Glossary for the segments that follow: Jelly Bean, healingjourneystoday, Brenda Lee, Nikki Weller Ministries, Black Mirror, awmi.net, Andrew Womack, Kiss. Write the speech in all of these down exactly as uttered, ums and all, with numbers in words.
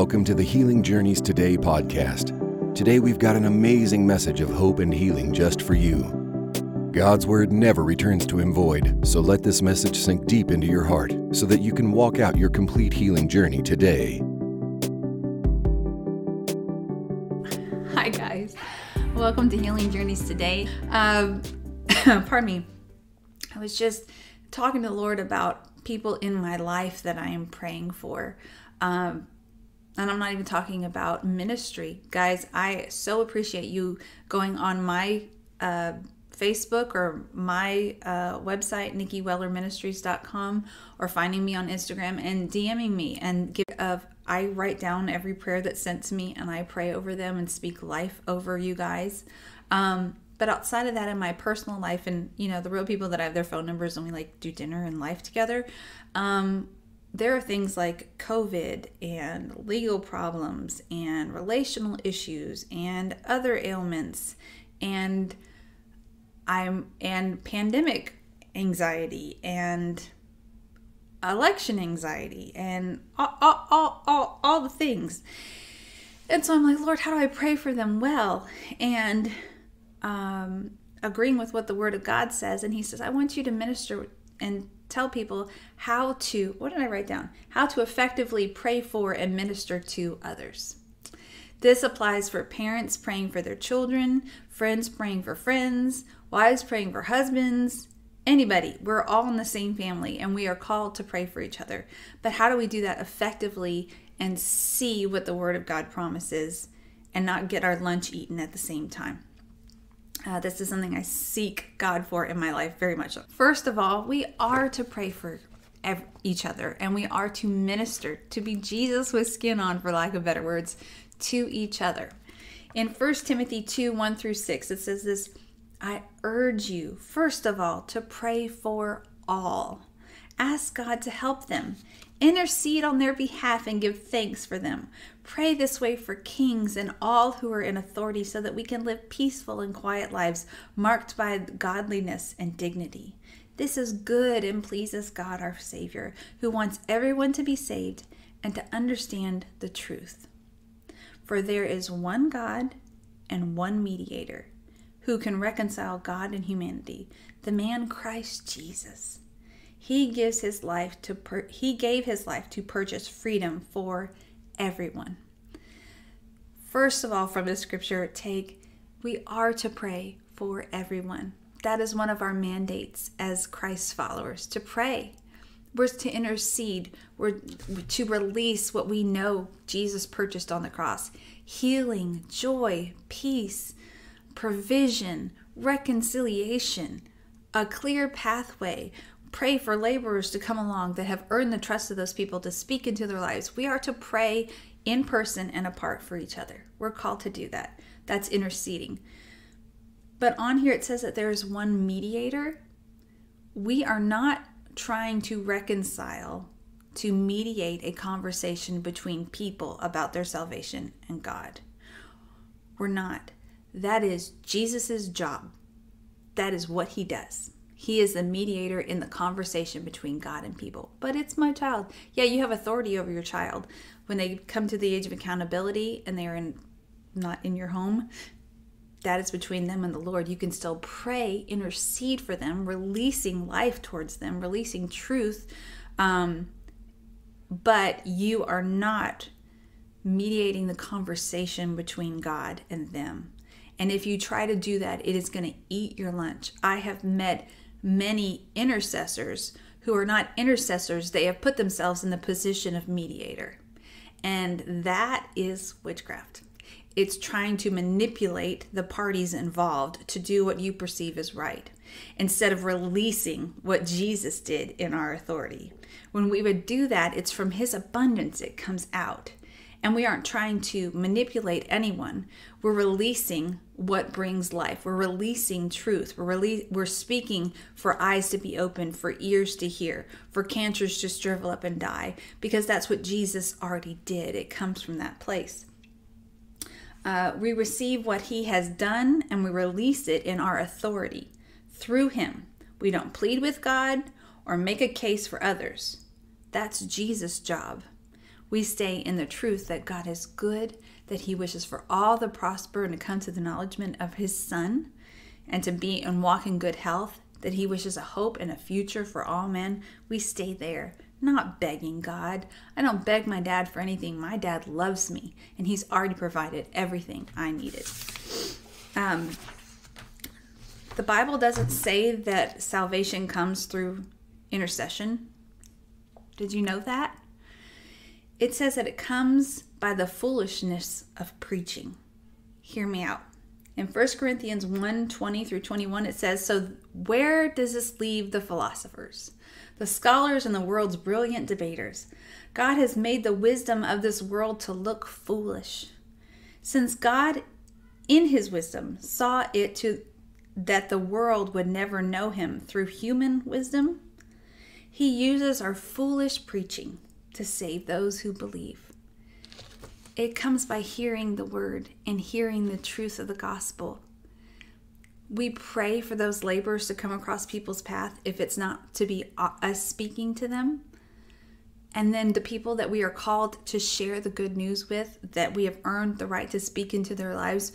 Welcome to the Healing Journeys Today podcast. Today we've got an amazing message of hope and healing just for you. God's word never returns to him void, so let this message sink deep into your heart so that you can walk out your complete healing journey today. Hi guys, welcome to Healing Journeys Today. Um, pardon me, I was just talking to the Lord about people in my life that I am praying for. Um, And I'm not even talking about ministry. Guys, I so appreciate you going on my uh, Facebook or my uh, website, nikki weller ministries dot com, or finding me on Instagram and DMing me. And give, uh, I write down every prayer that's sent to me, and I pray over them and speak life over you guys. Um, but outside of that, in my personal life and, you know, the real people that I have their phone numbers and we like do dinner and life together, um, there are things like COVID and legal problems and relational issues and other ailments and I'm and pandemic anxiety and election anxiety and all, all, all, all, all the things. And so I'm like, Lord, how do I pray for them well? And um, agreeing with what the Word of God says. And he says, I want you to minister and tell people how to, what did I write down? How to effectively pray for and minister to others. This applies for parents praying for their children, friends praying for friends, wives praying for husbands, anybody. We're all in the same family and we are called to pray for each other. But how do we do that effectively and see what the Word of God promises and not get our lunch eaten at the same time? Uh, this is something I seek God for in my life very much. First of all, we are to pray for ev- each other, and we are to minister, to be Jesus with skin on, for lack of better words, to each other. In First Timothy two, one through six, it says this, I urge you, first of all, to pray for all. Ask God to help them. Intercede on their behalf and give thanks for them. Pray this way for kings and all who are in authority so that we can live peaceful and quiet lives marked by godliness and dignity. This is good and pleases God our Savior, who wants everyone to be saved and to understand the truth. For there is one God and one mediator who can reconcile God and humanity, the man Christ Jesus. He gives his life to pur- he gave his life to purchase freedom for everyone. First of all, from the scripture, take we are to pray for everyone. That is one of our mandates as Christ followers, to pray. We're to intercede. We're to release what we know Jesus purchased on the cross: healing, joy, peace, provision, reconciliation, a clear pathway. Pray for laborers to come along that have earned the trust of those people to speak into their lives. We are to pray in person and apart for each other. We're called to do that. That's interceding. But on here it says that there is one mediator. We are not trying to reconcile, to mediate a conversation between people about their salvation and God. We're not. That is Jesus's job. That is what he does. He is the mediator in the conversation between God and people. But it's my child. Yeah, you have authority over your child. When they come to the age of accountability and they are in, not in your home, that is between them and the Lord. You can still pray, intercede for them, releasing life towards them, releasing truth. Um, but you are not mediating the conversation between God and them. And if you try to do that, it is going to eat your lunch. I have met many intercessors who are not intercessors. They have put themselves in the position of mediator. And that is witchcraft. It's trying to manipulate the parties involved to do what you perceive as right, instead of releasing what Jesus did in our authority. When we would do that, it's from his abundance it comes out. And we aren't trying to manipulate anyone. We're releasing what brings life. We're releasing truth. We're rele- we're speaking for eyes to be open, for ears to hear, for cancers to shrivel up and die, because that's what Jesus already did. It comes from that place. Uh, we receive what he has done and we release it in our authority through him. We don't plead with God or make a case for others. That's Jesus' job. we stay in the truth that God is good, that he wishes for all to prosper and to come to the knowledge of his Son, and to be and walk in good health, that he wishes a hope and a future for all men, we stay there, not begging God. I don't beg my dad for anything. My dad loves me, and he's already provided everything I needed. Um, the Bible doesn't say that salvation comes through intercession. Did you know that? It says that it comes by the foolishness of preaching. Hear me out. In First Corinthians one, twenty through twenty-one, it says, "So where does this leave the philosophers, the scholars and the world's brilliant debaters? God has made the wisdom of this world to look foolish. Since God in his wisdom saw it to that the world would never know him through human wisdom, he uses our foolish preaching to save those who believe." It comes by hearing the word and hearing the truth of the gospel. We pray for those laborers to come across people's path if it's not to be us speaking to them. And then the people that we are called to share the good news with, that we have earned the right to speak into their lives,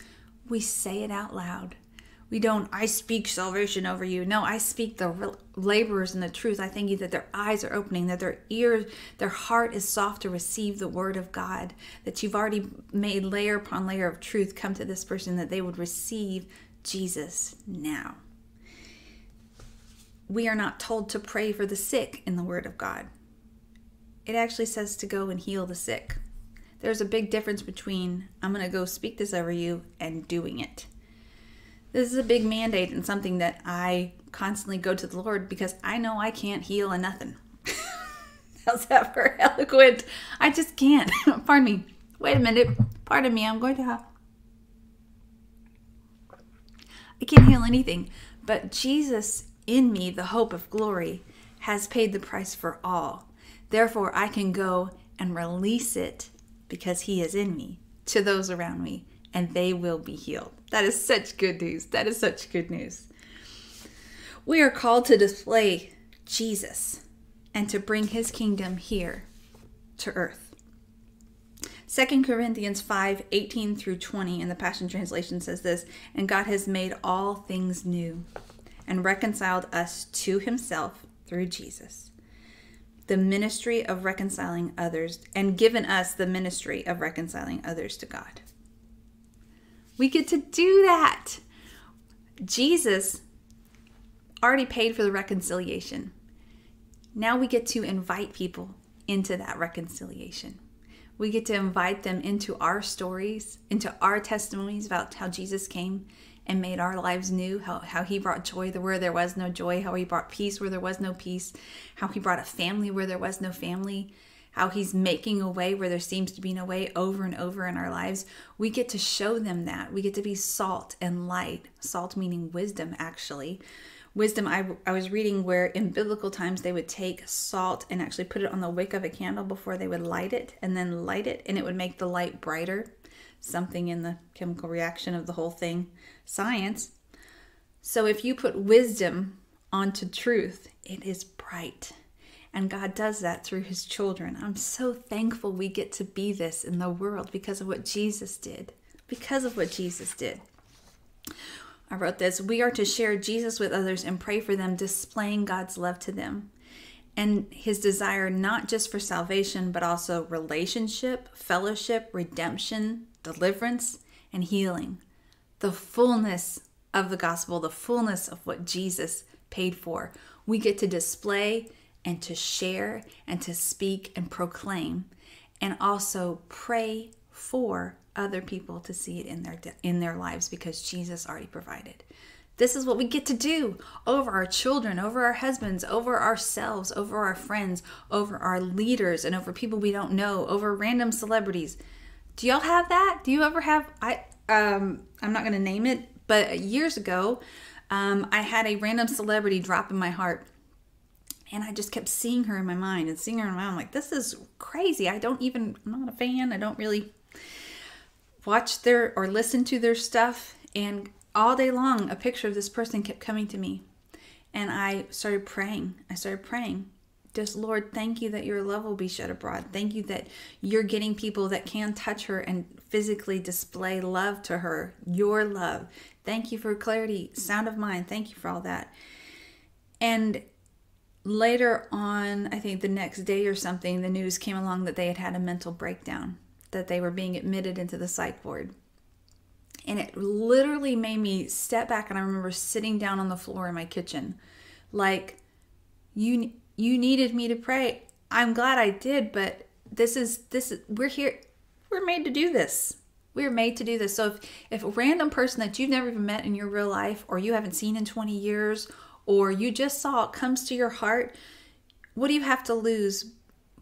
we say it out loud. We don't, "I speak salvation over you." No, I speak the laborers and the truth. I thank you that their eyes are opening, that their ears, their heart is soft to receive the word of God, that you've already made layer upon layer of truth come to this person, that they would receive Jesus now. We are not told to pray for the sick in the word of God. It actually says to go and heal the sick. There's a big difference between "I'm going to go speak this over you" and doing it. This is a big mandate and something that I constantly go to the Lord because I know I can't heal a nothing. How's that for eloquent? I just can't. Pardon me. Wait a minute. Pardon me. I'm going to have... I can't heal anything. But Jesus in me, the hope of glory, has paid the price for all. Therefore, I can go and release it because he is in me to those around me, and they will be healed. That is such good news. That is such good news. We are called to display Jesus and to bring his kingdom here to earth. Second Corinthians five, eighteen through twenty in the Passion Translation says this, "And God has made all things new and reconciled us to himself through Jesus, the ministry of reconciling others, and given us the ministry of reconciling others to God." We get to do that. Jesus already paid for the reconciliation. Now we get to invite people into that reconciliation. We get to invite them into our stories, into our testimonies about how Jesus came and made our lives new, how, how he brought joy where there was no joy, how he brought peace where there was no peace, how he brought a family where there was no family, how he's making a way where there seems to be no way over and over in our lives. We get to show them that. We get to be salt and light. Salt meaning wisdom, actually. Wisdom, I, I was reading where in biblical times they would take salt and actually put it on the wick of a candle before they would light it, and then light it, and it would make the light brighter. Something in the chemical reaction of the whole thing. Science. So if you put wisdom onto truth, it is bright. And God does that through his children. I'm so thankful we get to be this in the world because of what Jesus did. Because of what Jesus did. I wrote this. We are to share Jesus with others and pray for them, displaying God's love to them. And his desire not just for salvation, but also relationship, fellowship, redemption, deliverance, and healing. The fullness of the gospel, the fullness of what Jesus paid for. We get to display and to share and to speak and proclaim, and also pray for other people to see it in their in their lives because Jesus already provided. This is what we get to do over our children, over our husbands, over ourselves, over our friends, over our leaders, and over people we don't know, over random celebrities. Do y'all have that? Do you ever have? I um I'm not going to name it, but years ago, um, I had a random celebrity drop in my heart. And I just kept seeing her in my mind and seeing her in my mind. I'm like, this is crazy. I don't even, I'm not a fan. I don't really watch their or listen to their stuff. And all day long, a picture of this person kept coming to me. And I started praying. I started praying Just, Lord, thank you that your love will be shed abroad. Thank you that you're getting people that can touch her and physically display love to her, your love. Thank you for clarity, sound of mind. Thank you for all that. And later on, I think the next day or something, the news came along that they had had a mental breakdown, that they were being admitted into the psych ward. And it literally made me step back. And I remember sitting down on the floor in my kitchen, like, you you needed me to pray. I'm glad I did, but this is, this is, we're here. We're made to do this. We're made to do this. So if, if a random person that you've never even met in your real life, or you haven't seen in twenty years, or you just saw it, comes to your heart, what do you have to lose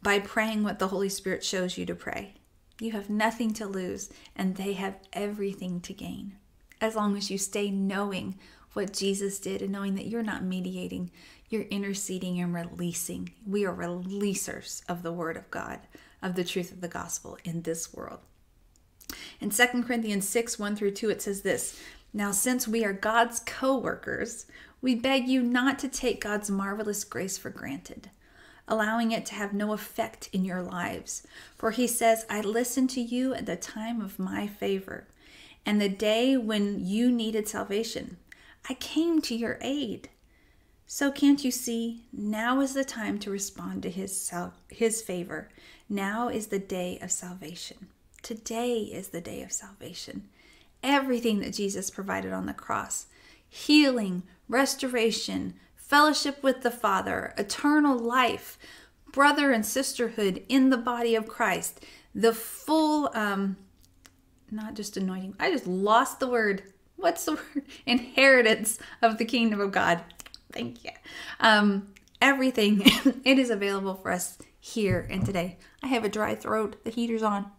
by praying what the Holy Spirit shows you to pray? You have nothing to lose, and they have everything to gain. As long as you stay knowing what Jesus did and knowing that you're not mediating, you're interceding and releasing. We are releasers of the word of God, of the truth of the gospel in this world. In Second Corinthians six, one through two, it says this, "Now since we are God's co-workers, we beg you not to take God's marvelous grace for granted, allowing it to have no effect in your lives. For he says, I listened to you at the time of my favor, and the day when you needed salvation, I came to your aid. So can't you see? Now is the time to respond to his sal- his favor. Now is the day of salvation. Today is the day of salvation." Everything that Jesus provided on the cross, healing, restoration, fellowship with the Father, eternal life, brother and sisterhood in the body of Christ, the full, um, not just anointing, I just lost the word. What's the word? Inheritance of the kingdom of God. Thank you. Um, everything, it is available for us here and today. I have a dry throat. The heater's on.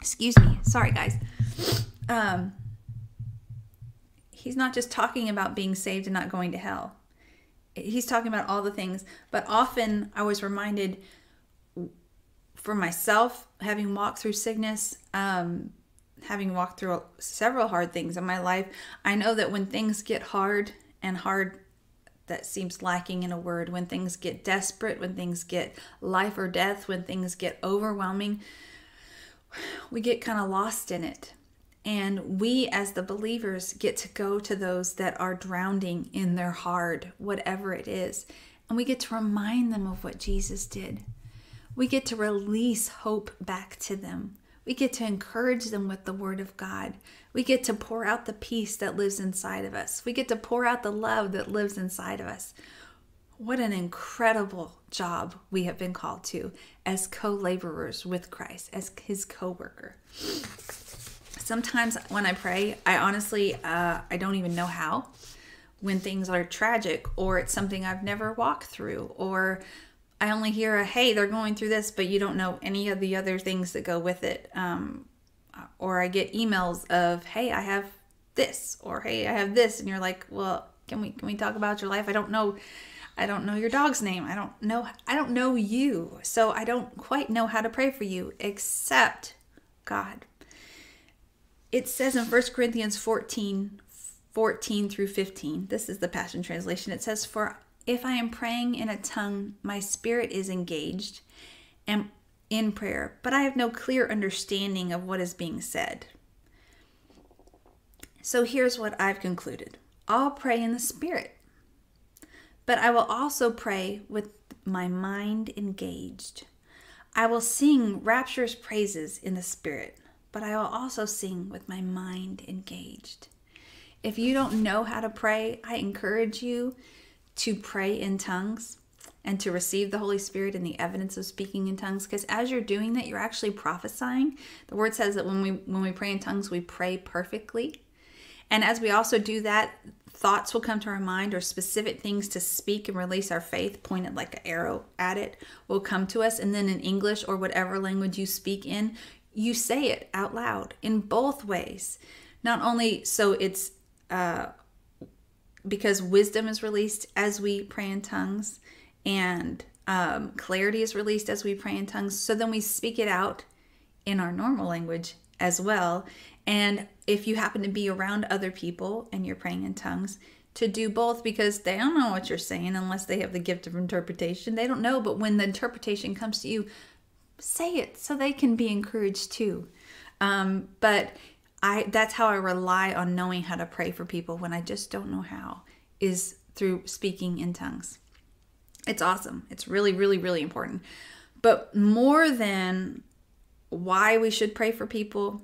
Excuse me. Sorry, guys. Um, he's not just talking about being saved and not going to hell. He's talking about all the things. But often I was reminded for myself, having walked through sickness, um, having walked through several hard things in my life, I know that when things get hard and hard, that seems lacking in a word. When things get desperate, when things get life or death, when things get overwhelming, we get kind of lost in it. And we as the believers get to go to those that are drowning in their hard, whatever it is. And we get to remind them of what Jesus did. We get to release hope back to them. We get to encourage them with the word of God. We get to pour out the peace that lives inside of us. We get to pour out the love that lives inside of us. What an incredible job we have been called to as co-laborers with Christ, as his co-worker. Sometimes when I pray, I honestly, uh, I don't even know how. When things are tragic, or it's something I've never walked through, or I only hear a, hey, they're going through this, but you don't know any of the other things that go with it. Um, or I get emails of, hey, I have this, or hey, I have this. And you're like, well, can we, can we talk about your life? I don't know. I don't know your dog's name. I don't know. I don't know you. So I don't quite know how to pray for you, except God. It says in First Corinthians fourteen, fourteen through fifteen, this is the Passion Translation. It says, "For if I am praying in a tongue, my spirit is engaged and in prayer, but I have no clear understanding of what is being said." So here's what I've concluded. I'll pray in the spirit, but I will also pray with my mind engaged. I will sing rapturous praises in the spirit, but I will also sing with my mind engaged. If you don't know how to pray, I encourage you to pray in tongues and to receive the Holy Spirit and the evidence of speaking in tongues, because as you're doing that, you're actually prophesying. The word says that when we when we pray in tongues, we pray perfectly. And as we also do that, thoughts will come to our mind, or specific things to speak and release our faith, pointed like an arrow at it, will come to us. And then in English or whatever language you speak in, you say it out loud in both ways. Not only so it's uh, because wisdom is released as we pray in tongues, and um, clarity is released as we pray in tongues. So then we speak it out in our normal language as well. And if you happen to be around other people and you're praying in tongues, to do both, because they don't know what you're saying unless they have the gift of interpretation. They don't know, but when the interpretation comes to you, say it so they can be encouraged too. Um, but I that's how I rely on knowing how to pray for people when I just don't know how, is through speaking in tongues. It's awesome. It's really, really, really important. But more than why we should pray for people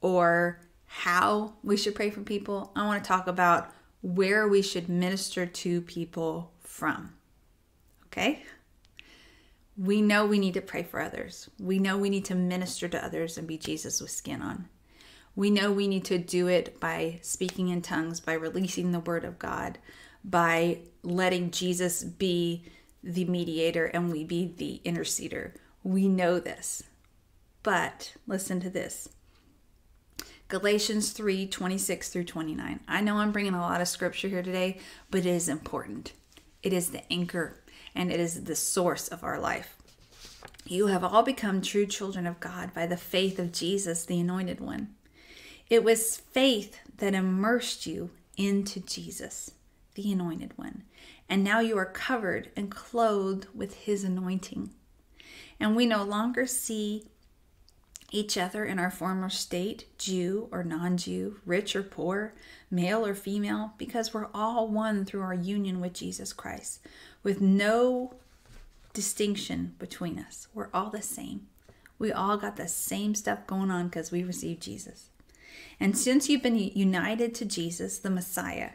or how we should pray for people, I want to talk about where we should minister to people from. Okay? We know we need to pray for others. We know we need to minister to others and be Jesus with skin on. We know we need to do it by speaking in tongues, by releasing the word of God, by letting Jesus be the mediator and we be the interceder. We know this. But listen to this. Galatians three, twenty-six through twenty-nine. I know I'm bringing a lot of scripture here today, but it is important. It is the anchor and it is the source of our life. You have all become true children of God by the faith of Jesus, the Anointed One. It was faith that immersed you into Jesus, the Anointed One. And now you are covered and clothed with his anointing. And we no longer see each other in our former state, Jew or non-Jew, rich or poor, male or female, because we're all one through our union with Jesus Christ, with no distinction between us. We're all the same. We all got the same stuff going on because we received Jesus. And since you've been united to Jesus, the Messiah,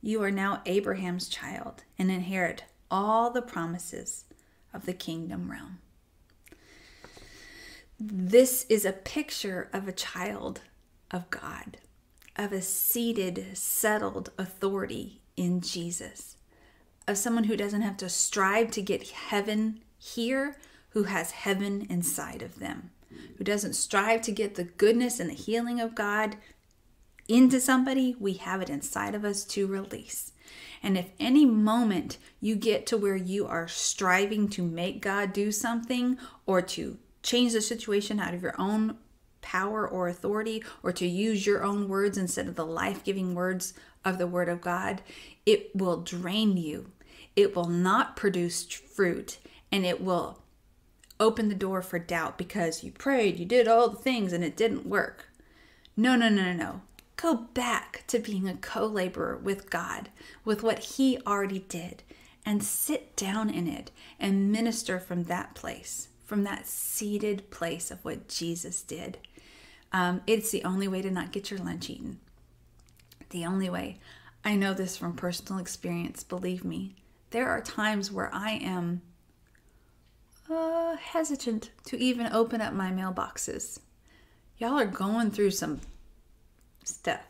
you are now Abraham's child and inherit all the promises of the kingdom realm. This is a picture of a child of God, of a seated, settled authority in Jesus, of someone who doesn't have to strive to get heaven here, who has heaven inside of them, who doesn't strive to get the goodness and the healing of God into somebody. We have it inside of us to release. And if any moment you get to where you are striving to make God do something or to change the situation out of your own power or authority or to use your own words instead of the life-giving words of the Word of God, it will drain you. It will not produce fruit, and it will open the door for doubt because you prayed, you did all the things, and it didn't work. No, no, no, no, no. Go back to being a co-laborer with God, with what He already did, and sit down in it and minister from that place, from that seated place of what Jesus did. Um, it's the only way to not get your lunch eaten. The only way. I know this from personal experience, believe me. There are times where I am Uh, hesitant to even open up my mailboxes. Y'all are going through some stuff,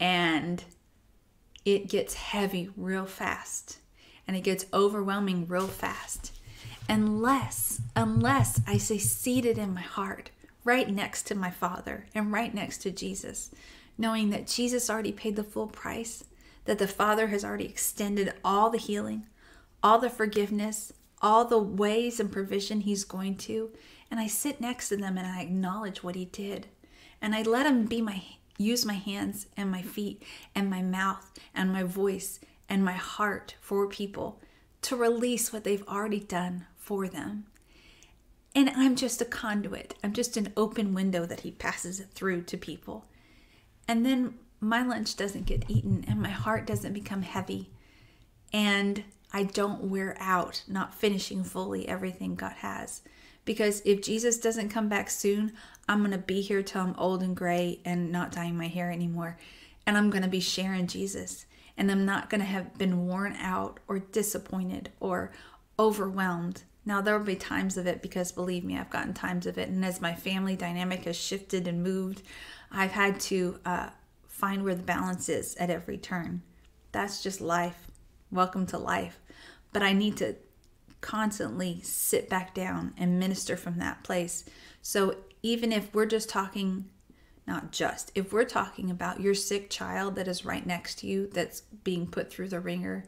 and it gets heavy real fast, and it gets overwhelming real fast. Unless, unless I stay seated in my heart, right next to my Father and right next to Jesus, knowing that Jesus already paid the full price, that the Father has already extended all the healing, all the forgiveness, all the ways and provision He's going to, and I sit next to them and I acknowledge what He did, and I let Him be my use my hands and my feet and my mouth and my voice and my heart for people to release what they've already done for them. And I'm just a conduit. I'm just an open window that He passes it through to people. And then my lunch doesn't get eaten and my heart doesn't become heavy, and I don't wear out, not finishing fully everything God has. Because if Jesus doesn't come back soon, I'm going to be here till I'm old and gray and not dyeing my hair anymore. And I'm going to be sharing Jesus. And I'm not going to have been worn out or disappointed or overwhelmed. Now, there will be times of it, because believe me, I've gotten times of it. And as my family dynamic has shifted and moved, I've had to uh, find where the balance is at every turn. That's just life. Welcome to life. But I need to constantly sit back down and minister from that place. So even if we're just talking, not just, if we're talking about your sick child that is right next to you, that's being put through the ringer,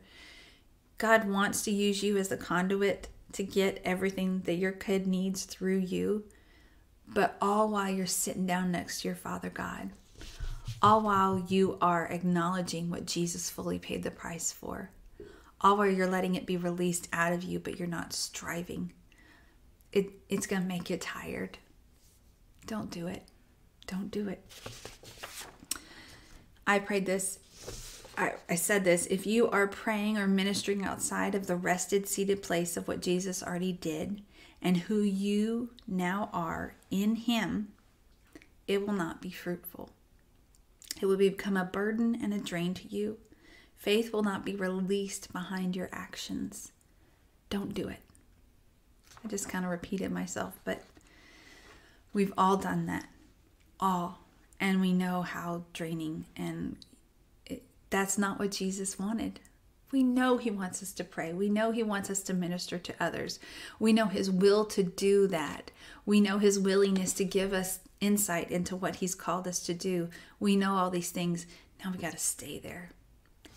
God wants to use you as the conduit to get everything that your kid needs through you, but all while you're sitting down next to your Father God. all while you are acknowledging what Jesus fully paid the price for, all while you're letting it be released out of you, but you're not striving. It, it's going to make you tired. Don't do it. Don't do it. I prayed this. I, I said this. If you are praying or ministering outside of the rested, seated place of what Jesus already did and who you now are in him, it will not be fruitful. It will become a burden and a drain to you. Faith will not be released behind your actions. Don't do it. I just kind of repeated myself, but we've all done that. All. And we know how draining, and it, that's not what Jesus wanted. We know he wants us to pray. We know he wants us to minister to others. We know his will to do that. We know his willingness to give us insight into what he's called us to do. We know all these things. Now we got to stay there.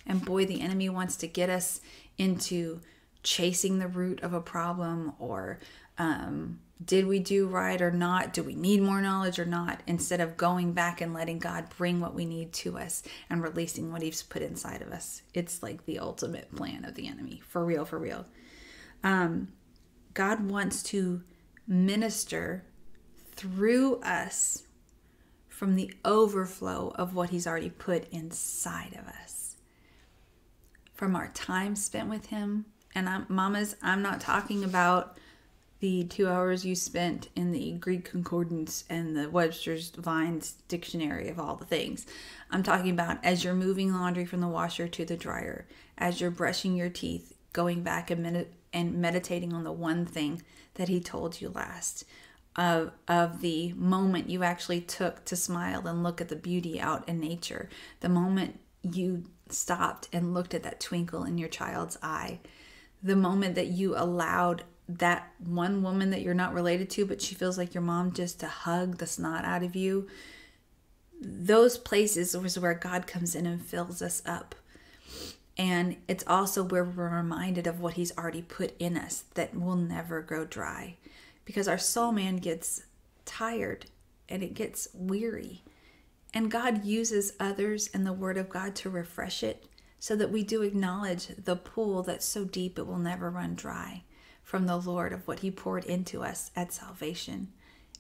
And boy, the enemy wants to get us into chasing the root of a problem, or um, did we do right or not? Do we need more knowledge or not? Instead of going back and letting God bring what we need to us and releasing what he's put inside of us. It's like the ultimate plan of the enemy. For real, for real. Um, God wants to minister through us from the overflow of what he's already put inside of us. From our time spent with him. And I'm, mamas, I'm not talking about the two hours you spent in the Greek Concordance and the Webster's Vines Dictionary of all the things. I'm talking about as you're moving laundry from the washer to the dryer, as you're brushing your teeth, going back and, med and meditating on the one thing that he told you last, of, of the moment you actually took to smile and look at the beauty out in nature, the moment you stopped and looked at that twinkle in your child's eye, the moment that you allowed that one woman that you're not related to, but she feels like your mom, just to hug the snot out of you. Those places is where God comes in and fills us up. And it's also where we're reminded of what he's already put in us that will never grow dry, because our soul man gets tired and it gets weary. And God uses others and the word of God to refresh it, so that we do acknowledge the pool that's so deep it will never run dry from the Lord, of what he poured into us at salvation.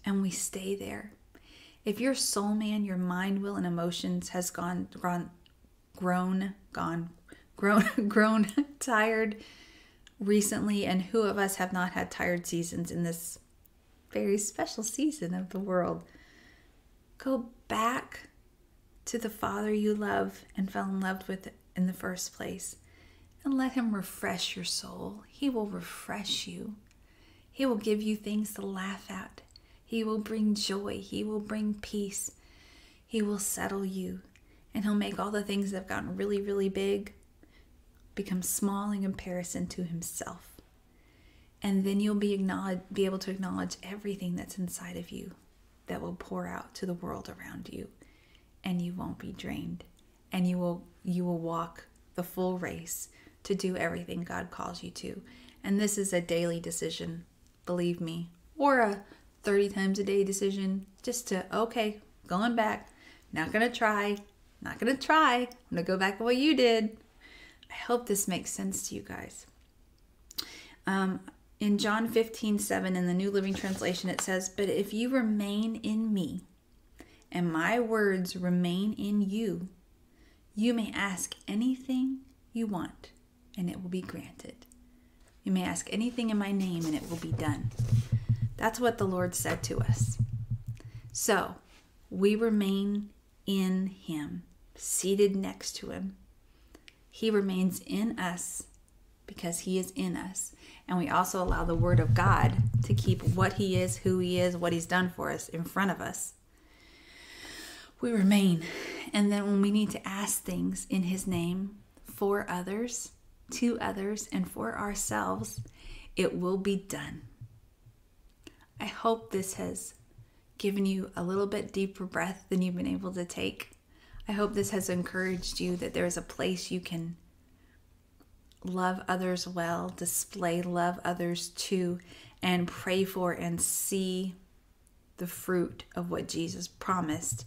And we stay there. If your soul man, your mind, will, and emotions has gone, gone grown, gone, grown, grown tired recently, and who of us have not had tired seasons in this very special season of the world? Go back to the Father you love and fell in love with in the first place, and let him refresh your soul. He will refresh you. He will give you things to laugh at. He will bring joy. He will bring peace. He will settle you, and he'll make all the things that have gotten really, really big become small in comparison to himself. And then you'll be acknowledge, be able to acknowledge everything that's inside of you that will pour out to the world around you, and you won't be drained, and you will You will walk the full race to do everything God calls you to. And this is a daily decision, believe me, or a thirty times a day decision, just to, okay, going back, not gonna try, not gonna try, I'm gonna go back to what you did. I hope this makes sense to you guys. Um, in John fifteen seven in the New Living Translation, it says, "But if you remain in me and my words remain in you, you may ask anything you want, and it will be granted. You may ask anything in my name, and it will be done." That's what the Lord said to us. So we remain in him, seated next to him. He remains in us because he is in us. And we also allow the word of God to keep what he is, who he is, what he's done for us in front of us. We remain. And then when we need to ask things in his name for others, to others, and for ourselves, it will be done. I hope this has given you a little bit deeper breath than you've been able to take. I hope this has encouraged you that there is a place you can love others well, display love others to, and pray for and see the fruit of what Jesus promised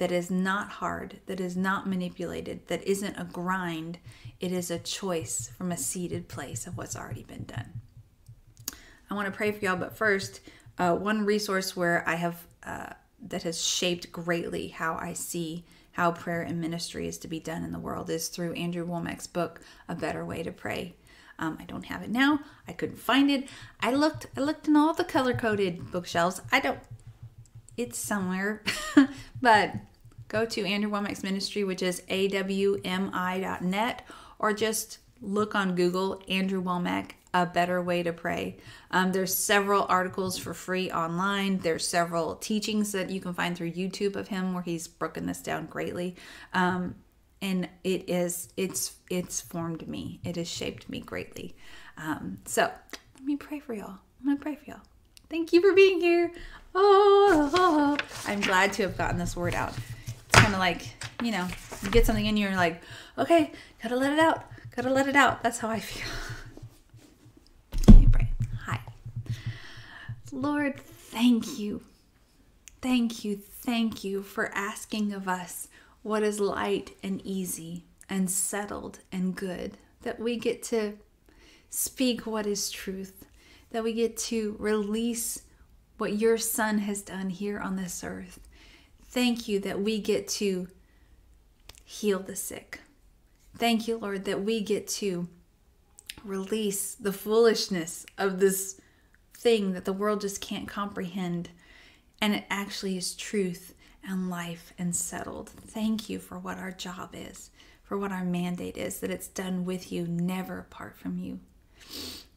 that is not hard, that is not manipulated, that isn't a grind. It is a choice from a seated place of what's already been done. I want to pray for y'all, but first, uh, one resource where I have uh, that has shaped greatly how I see how prayer and ministry is to be done in the world is through Andrew Womack's book, A Better Way to Pray. Um, I don't have it now. I couldn't find it. I looked. I looked in all the color-coded bookshelves. I don't. It's somewhere, but go to Andrew Womack's ministry, which is a w m i dot net, or just look on Google, Andrew Womack, A Better Way to Pray. Um, there's several articles for free online. There's several teachings that you can find through YouTube of him where he's broken this down greatly. Um, and it is, it's, it's formed me. It has shaped me greatly. Um, so let me pray for y'all. I'm going to pray for y'all. Thank you for being here. Oh, oh, oh, I'm glad to have gotten this word out. It's kind of like, you know, you get something in you and you're like, okay, gotta let it out. Gotta let it out. That's how I feel. Lord, thank you. Thank you. Thank you for asking of us what is light and easy and settled and good, that we get to speak what is truth, that we get to release what your Son has done here on this earth. Thank you that we get to heal the sick. Thank you, Lord, that we get to release the foolishness of this thing that the world just can't comprehend, and it actually is truth and life and settled. Thank you for what our job is, for what our mandate is, that it's done with you, never apart from you.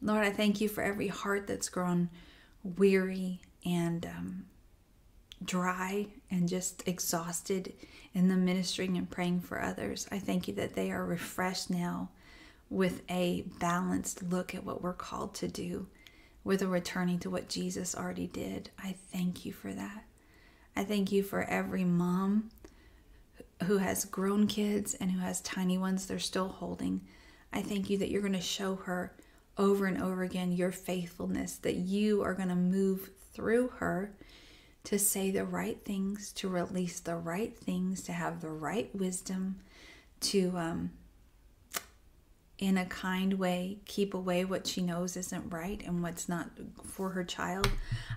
Lord, I thank you for every heart that's grown weary and um, dry and just exhausted in the ministering and praying for others. I thank you that they are refreshed now with a balanced look at what we're called to do, with a returning to what Jesus already did. I thank you for that. I thank you for every mom who has grown kids and who has tiny ones they're still holding. I thank you that you're going to show her over and over again your faithfulness, that you are going to move through her to say the right things, to release the right things, to have the right wisdom, to, um, in a kind way, keep away what she knows isn't right and what's not for her child.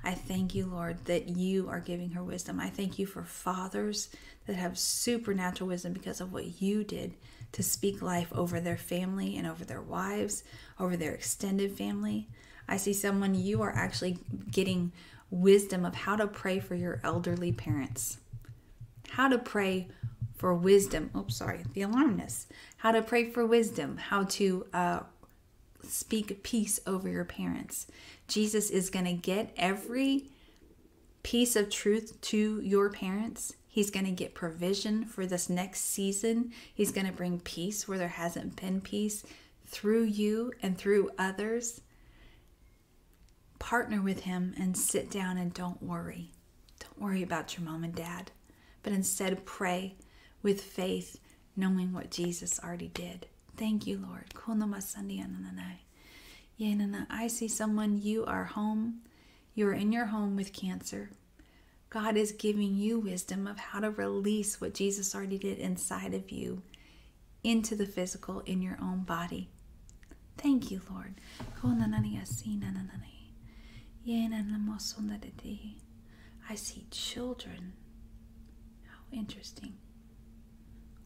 I thank you, Lord, that you are giving her wisdom. I thank you for fathers that have supernatural wisdom because of what you did to speak life over their family and over their wives, over their extended family. I see someone, you are actually getting wisdom of how to pray for your elderly parents, how to pray for wisdom. Oops, sorry, the alarmness. How to pray for wisdom, how to uh, speak peace over your parents. Jesus is going to get every piece of truth to your parents. He's going to get provision for this next season. He's going to bring peace where there hasn't been peace through you and through others. Partner with him and sit down and don't worry. Don't worry about your mom and dad, but instead pray with faith, knowing what Jesus already did. Thank you, Lord. I see someone, you are home. You are in your home with cancer. God is giving you wisdom of how to release what Jesus already did inside of you into the physical in your own body. Thank you, Lord. I see children. How interesting.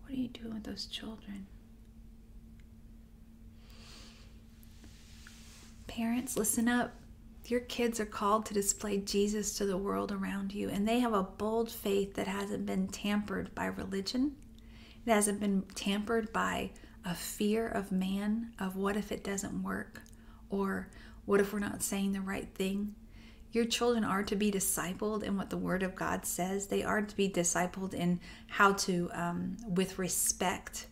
What are you doing with those children? Parents, listen up. Your kids are called to display Jesus to the world around you, and they have a bold faith that hasn't been tampered by religion. It hasn't been tampered by a fear of man, of what if it doesn't work, or what if we're not saying the right thing. Your children are to be discipled in what the Word of God says. They are to be discipled in how to, um, with respect,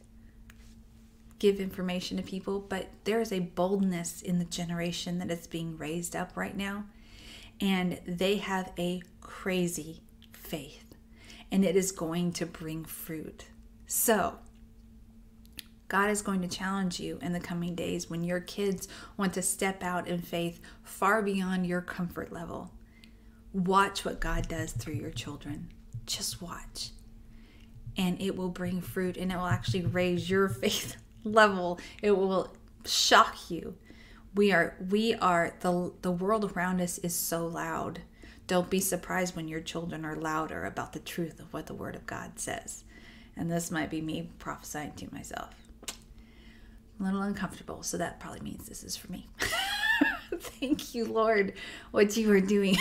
give information to people. But there is a boldness in the generation that is being raised up right now. And they have a crazy faith. And it is going to bring fruit. So God is going to challenge you in the coming days when your kids want to step out in faith far beyond your comfort level. Watch what God does through your children. Just watch. and it will bring fruit, and it will actually raise your faith level. It will shock you. We are, we are, the, the world around us is so loud. Don't be surprised when your children are louder about the truth of what the Word of God says. And this might be me prophesying to myself. A little uncomfortable, so that probably means this is for me. Thank you, Lord, what you are doing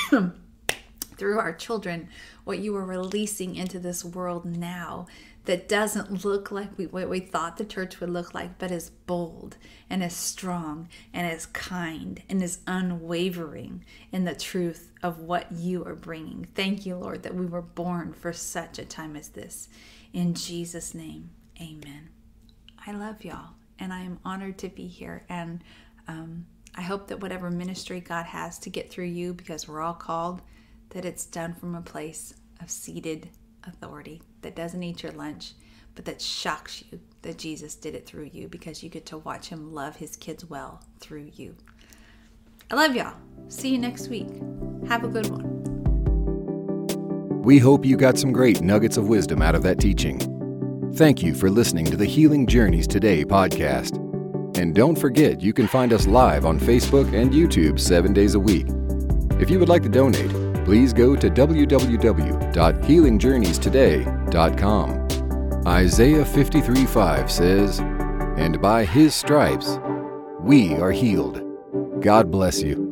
through our children, what you are releasing into this world now that doesn't look like we, what we thought the church would look like, but is bold and is strong and is kind and is unwavering in the truth of what you are bringing. Thank you, Lord, that we were born for such a time as this. In Jesus' name, amen. I love y'all, and I am honored to be here, and um, I hope that whatever ministry God has to get through you, because we're all called, that it's done from a place of seated authority that doesn't eat your lunch, but that shocks you that Jesus did it through you, because you get to watch him love his kids well through you. I love y'all. See you next week. Have a good one. We hope you got some great nuggets of wisdom out of that teaching. Thank you for listening to the Healing Journeys Today podcast. And don't forget, you can find us live on Facebook and YouTube seven days a week. If you would like to donate, please go to w w w dot healing journeys today dot com. Isaiah fifty-three five says, "And by his stripes we are healed." God bless you.